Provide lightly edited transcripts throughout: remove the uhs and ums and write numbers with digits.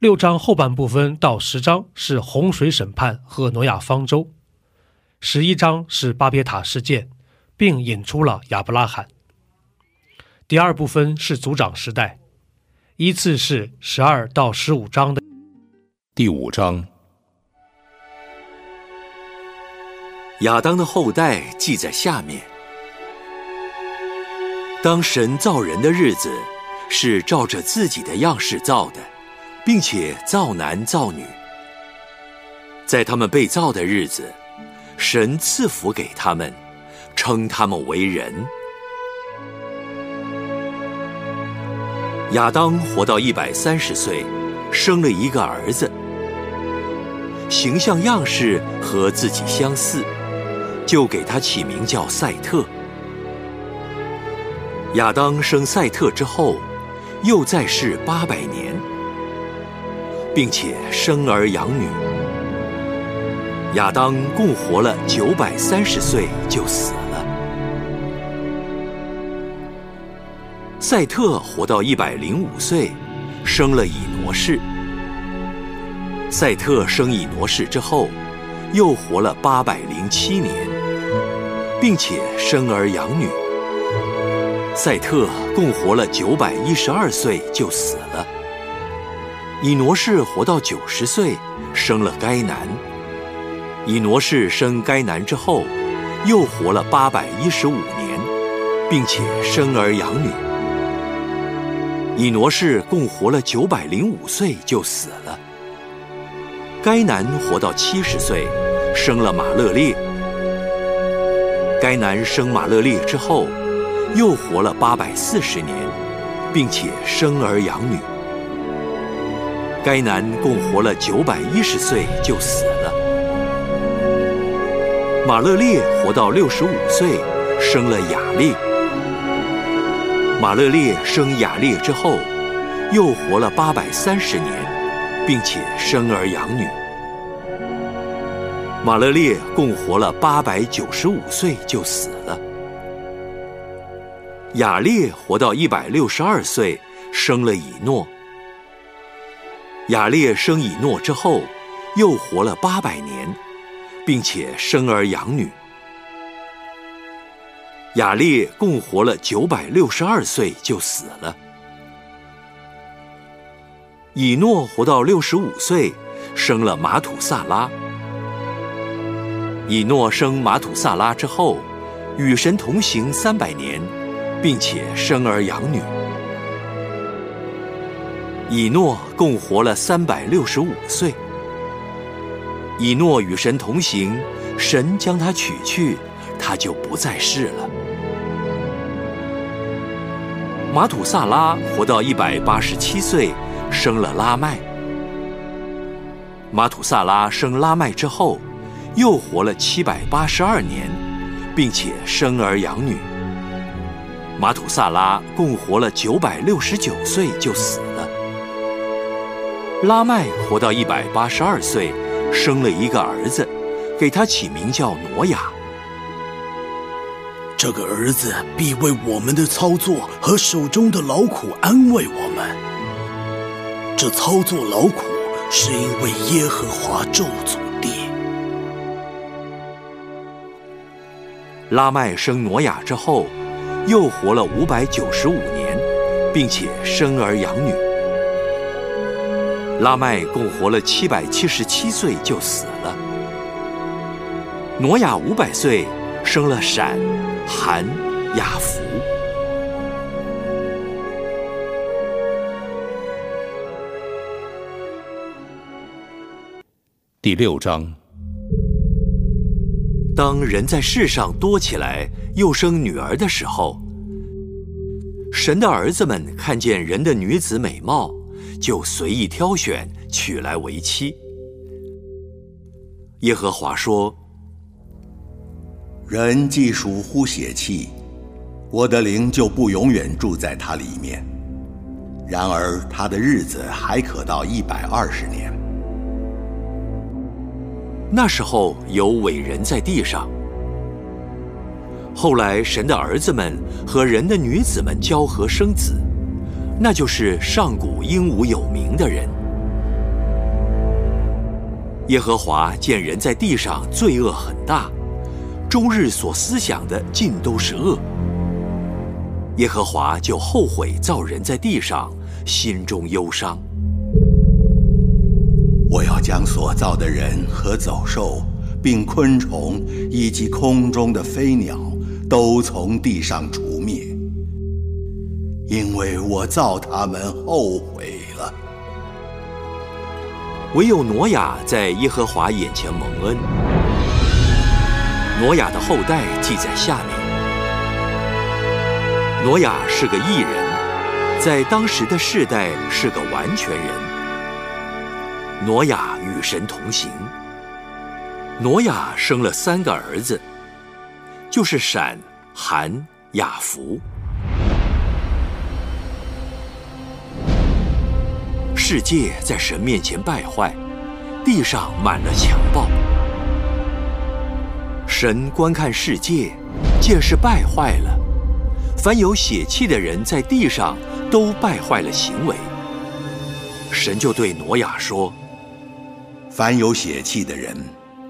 6章后半部分到10章是洪水审判和挪亚方舟。11章是巴别塔事件，并引出了亚伯拉罕。第二部分是族长时代，依次是12到15章的第5章。亚当的后代记在下面。当神造人的日子，是照着自己的样式造的，并且造男造女。在他们被造的日子，神赐福给他们，称他们为人。亚当活到130岁，生了一个儿子，形象样式和自己相似，就给他起名叫赛特。亚当生赛特之后，又在世800年，并且生儿养女。亚当共活了930岁就死了。赛特活到105岁，生了以挪士。赛特生以挪士之后，又活了807年，并且生儿养女。赛特共活了912岁就死了。以挪士活到90岁，生了该南。以挪士生该南之后，又活了815年，并且生儿养女。以挪士共活了905岁就死了。该南活到70岁，生了马勒列。该南生马勒列之后，又活了840年，并且生儿养女。该南共活了910岁就死了。马勒列活到65岁，生了雅列。马勒列生雅列之后，又活了830年，并且生儿养女。马勒列共活了895岁就死了。雅列活到162岁，生了以诺。雅列生以诺之后，又活了800年，并且生儿养女。雅列共活了962岁就死了。以诺活到65岁，生了马土萨拉。以诺生马土萨拉之后，与神同行300年，并且生儿养女。以诺共活了365岁。以诺与神同行，神将他取去，他就不再世了。马土萨拉活到187岁，生了拉麦。马土萨拉生拉麦之后，又活了782年，并且生儿养女。马土萨拉共活了969岁就死了。拉麦活到182岁，生了一个儿子，给他起名叫挪亚。这个儿子必为我们的操作和手中的劳苦安慰我们。这操作劳苦是因为耶和华咒诅地。拉麦生挪亚之后，又活了595年，并且生儿养女。拉麦共活了777岁就死了。挪亚500岁，生了闪、含、雅弗。第6章。当人在世上多起来，又生女儿的时候，神的儿子们看见人的女子美貌，就随意挑选，娶来为妻。耶和华说：“人既属乎血气，我的灵就不永远住在他里面。然而他的日子还可到120年。”那时候有伟人在地上。后来神的儿子们和人的女子们交合生子，那就是上古英武有名的人。耶和华见人在地上罪恶很大，终日所思想的尽都是恶。耶和华就后悔造人在地上，心中忧伤。我要将所造的人和走兽，并昆虫以及空中的飞鸟，都从地上除灭，因为我造他们后悔了。唯有挪亚在耶和华眼前蒙恩。挪亚的后代记在下面。挪亚是个义人，在当时的世代是个完全人。挪亚与神同行。挪亚生了3个儿子，就是闪、含、雅弗。世界在神面前败坏，地上满了强暴。神观看世界，见是败坏了。凡有血气的人在地上都败坏了行为。神就对挪亚说：“凡有血气的人，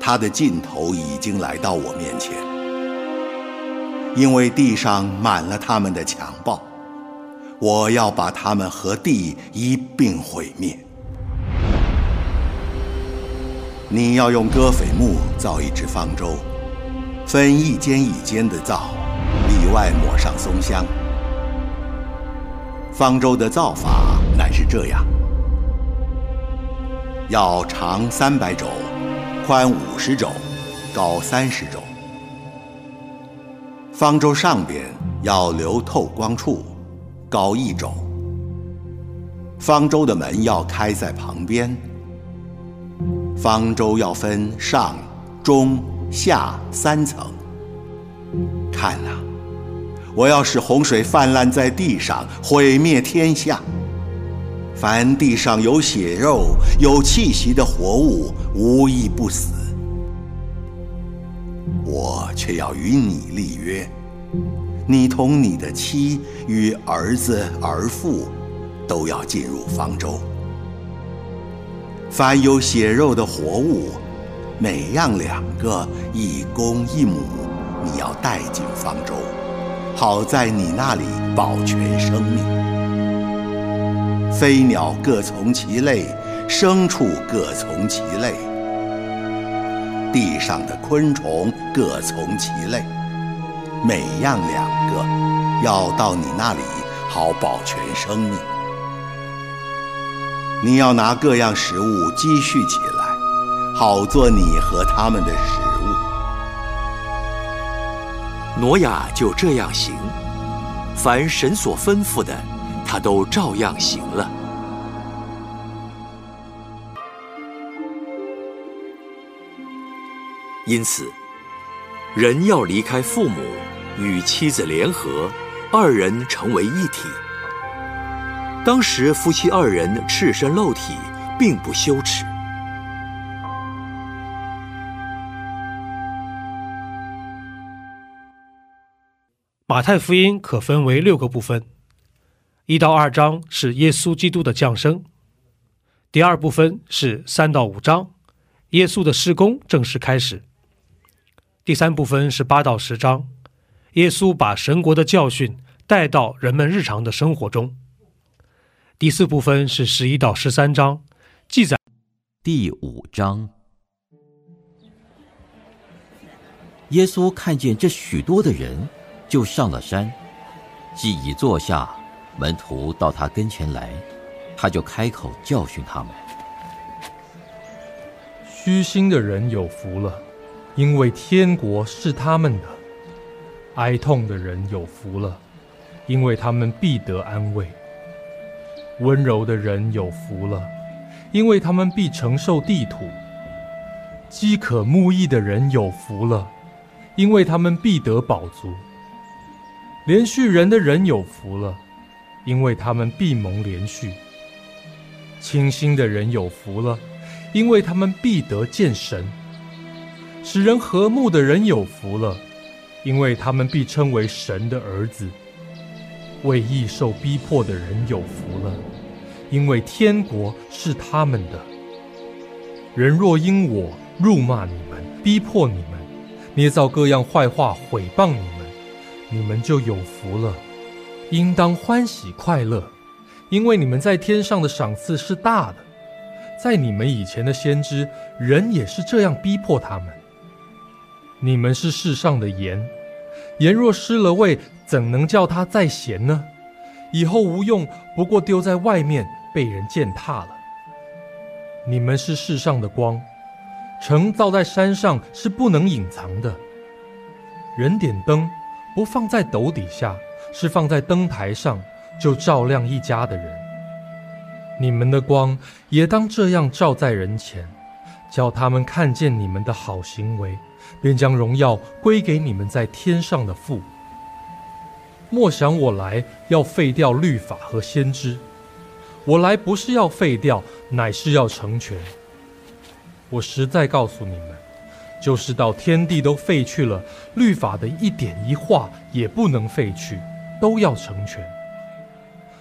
他的尽头已经来到我面前，因为地上满了他们的强暴。我要把他们和地一并毁灭。你要用戈斐木造一只方舟，分一间一间的造，里外抹上松香。方舟的造法乃是这样：要长300肘，宽50肘，高30肘。方舟上边要留透光处，高1肘。方舟的门要开在旁边。方舟要分上、中、下3层。看啊，我要使洪水泛滥在地上，毁灭天下。凡地上有血肉、有气息的活物，无一不死。我却要与你立约。你同你的妻与儿子儿妇都要进入方舟。凡有血肉的活物，每样2个，1公1母，你要带进方舟，好在你那里保全生命。飞鸟各从其类，牲畜各从其类，地上的昆虫各从其类，每样2个，要到你那里，好保全生命。你要拿各样食物积蓄起来，好做你和他们的食物。挪亚就这样行，凡神所吩咐的，他都照样行了。因此，人要离开父母，与妻子联合，2人成为一体。当时夫妻2人赤身露体，并不羞耻。马太福音可分为6个部分，1到2章是耶稣基督的降生，第二部分是3到5章，耶稣的事工正式开始，第三部分是8到10章，耶稣把神国的教训带到人们日常的生活中。第四部分是11到13章，记载。第5章，耶稣看见这许多的人，就上了山，既已坐下，门徒到他跟前来，他就开口教训他们。虚心的人有福了，因为天国是他们的。哀痛的人有福了，因为他们必得安慰。温柔的人有福了，因为他们必承受地土；饥渴慕义的人有福了，因为他们必得饱足；连续人的人有福了，因为他们必蒙连续；清心的人有福了，因为他们必得见神；使人和睦的人有福了，因为他们必称为神的儿子；为义受逼迫的人有福了，因为天国是他们的。人若因我辱骂你们、逼迫你们、捏造各样坏话毁谤你们，你们就有福了，应当欢喜快乐，因为你们在天上的赏赐是大的。在你们以前的先知，人也是这样逼迫他们。你们是世上的盐，盐若失了味，怎能叫它再咸呢？以后无用，不过丢在外面，被人践踏了。你们是世上的光，城造在山上是不能隐藏的。人点灯，不放在斗底下，是放在灯台上，就照亮一家的人。你们的光也当这样照在人前，叫他们看见你们的好行为，便将荣耀归给你们在天上的父。莫想我来要废掉律法和先知，我来不是要废掉，乃是要成全。我实在告诉你们，就是到天地都废去了，律法的一点一画也不能废去，都要成全。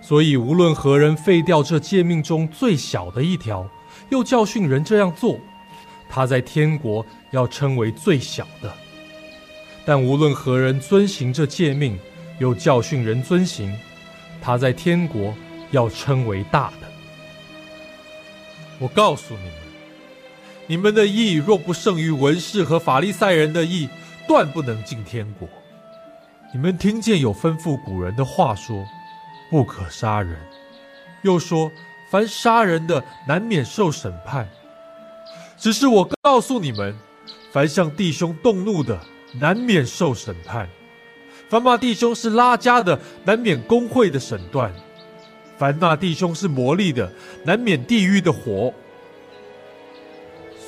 所以无论何人废掉这诫命中最小的一条，又教训人这样做，他在天国要称为最小的。但无论何人遵行这诫命，又教训人遵行，他在天国要称为大的。我告诉你们，你们的义若不胜于文士和法利赛人的义，断不能进天国。你们听见有吩咐古人的话说，不可杀人，又说凡杀人的难免受审判。只是我告诉你们，凡向弟兄动怒的难免受审判，凡骂弟兄是拉加的难免公会的审断，凡骂弟兄是魔力的难免地狱的火。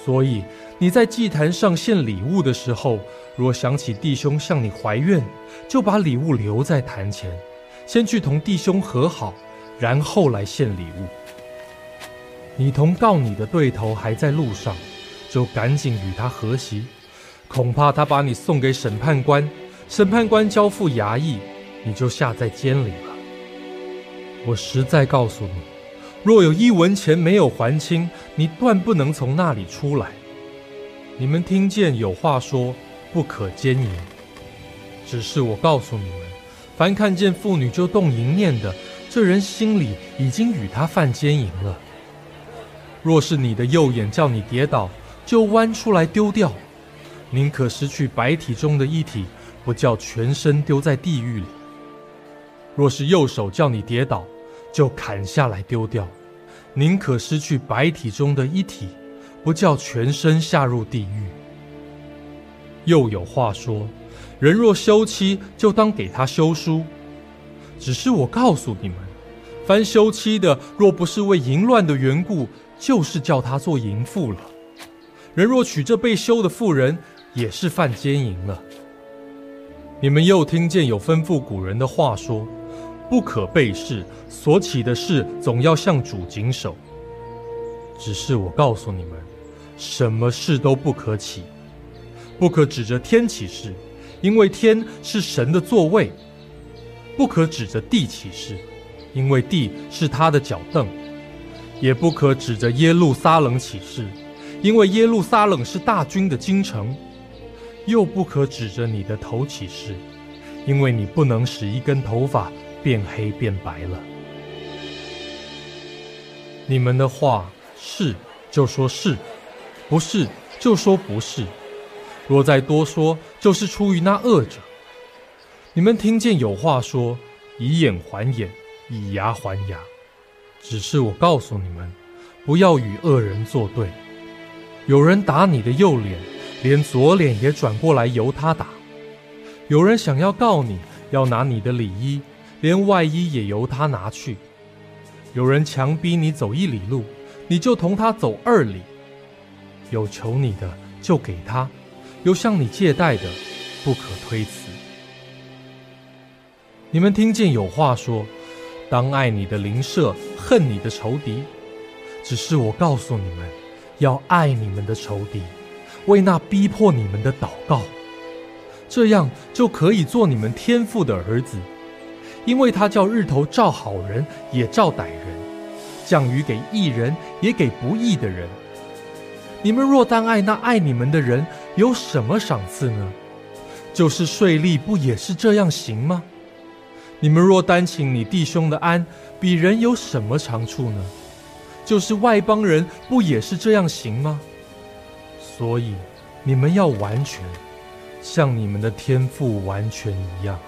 所以你在祭坛上献礼物的时候，若想起弟兄向你怀怨，就把礼物留在坛前，先去同弟兄和好，然后来献礼物。你同告你的对头还在路上，就赶紧与他和席，恐怕他把你送给审判官，审判官交付衙役，你就下在监里了。我实在告诉你，若有一文钱没有还清，你断不能从那里出来。你们听见有话说，不可奸淫，只是我告诉你们，凡看见妇女就动淫念的，这人心里已经与他犯奸淫了。若是你的右眼叫你跌倒，就剜出来丢掉，宁可失去百体中的一体，不叫全身丢在地狱里。若是右手叫你跌倒，就砍下来丢掉，宁可失去百体中的一体，不叫全身下入地狱。又有话说，人若休妻，就当给他休书。只是我告诉你们，凡休妻的，若不是为淫乱的缘故，就是叫他做淫妇了。人若娶这被休的妇人，也是犯奸淫了。你们又听见有吩咐古人的话说，不可背誓，所起的誓总要向主谨守。只是我告诉你们，什么事都不可起，不可指着天起誓，因为天是神的座位；不可指着地起誓，因为地是他的脚凳；也不可指着耶路撒冷起誓，因为耶路撒冷是大军的京城；又不可指着你的头起誓，因为你不能使一根头发变黑变白了。你们的话是就说是，不是就说不是，若再多说，就是出于那恶者。你们听见有话说，以眼还眼，以牙还牙。只是我告诉你们，不要与恶人作对。有人打你的右脸，连左脸也转过来由他打；有人想要告你，要拿你的里衣，连外衣也由他拿去。有人强逼你走一里路，你就同他走二里；有求你的就给他，有向你借贷的不可推辞。你们听见有话说：当爱你的邻舍，恨你的仇敌。只是我告诉你们，要爱你们的仇敌，为那逼迫你们的祷告，这样就可以做你们天父的儿子。因为他叫日头照好人也照歹人，降雨给义人也给不义的人。你们若单爱那爱你们的人，有什么赏赐呢？就是税吏不也是这样行吗？你们若单请你弟兄的安，比人有什么长处呢？就是外邦人不也是这样行吗？所以你们要完全，像你们的天父完全一样。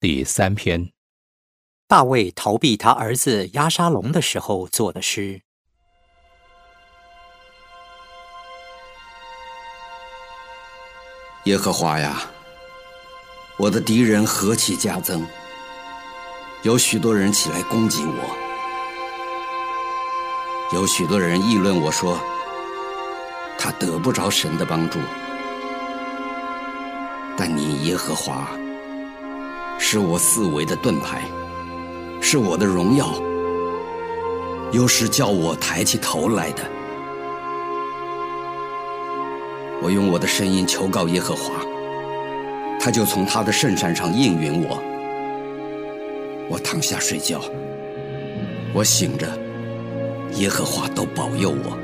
第三篇，大卫逃避他儿子押沙龙的时候做的诗。耶和华呀，我的敌人何其加增，有许多人起来攻击我，有许多人议论我说，他得不着神的帮助。但你耶和华是我四围的盾牌，是我的荣耀，又是叫我抬起头来的。我用我的声音求告耶和华，他就从他的圣山上应允我。我躺下睡觉，我醒着，耶和华都保佑我。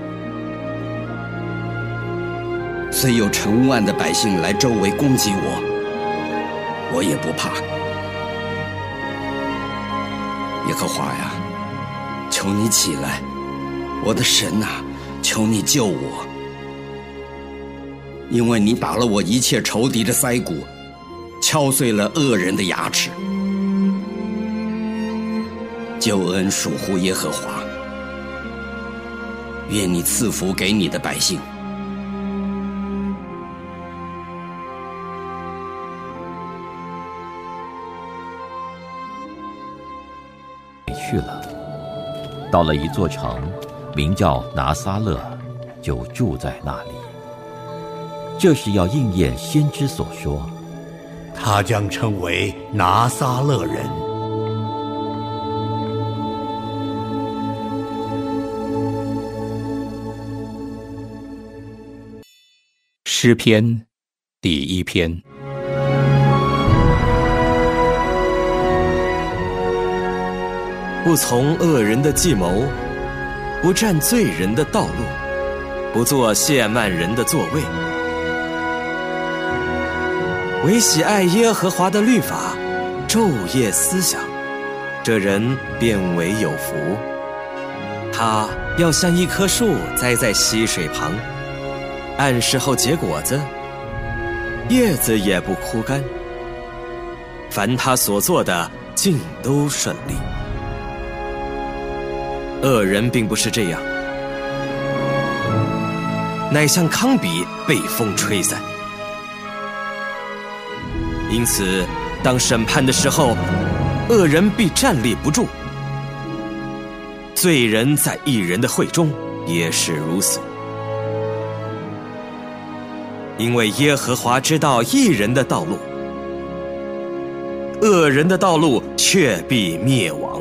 虽有成万的百姓来周围攻击我，我也不怕。耶和华呀，求你起来，我的神啊，求你救我，因为你打了我一切仇敌的腮骨，敲碎了恶人的牙齿。救恩属乎耶和华，愿你赐福给你的百姓。去了，到了一座城，名叫拿撒勒，就住在那里。这是要应验先知所说，他将称为拿撒勒人。诗篇第一篇。不从恶人的计谋，不占罪人的道路，不做亵慢人的座位，唯喜爱耶和华的律法，昼夜思想，这人便为有福。他要像一棵树栽在溪水旁，按时候结果子，叶子也不枯干。凡他所做的，尽都顺利。恶人并不是这样，乃像糠秕被风吹散。因此，当审判的时候，恶人必站立不住；罪人在义人的会中也是如此。因为耶和华知道义人的道路，恶人的道路却必灭亡。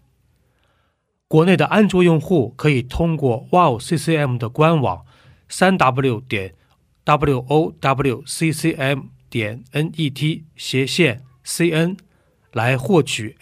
国内的安卓用户可以通过 WOWCCM 的官网 www.wowccm.net/CN 来获取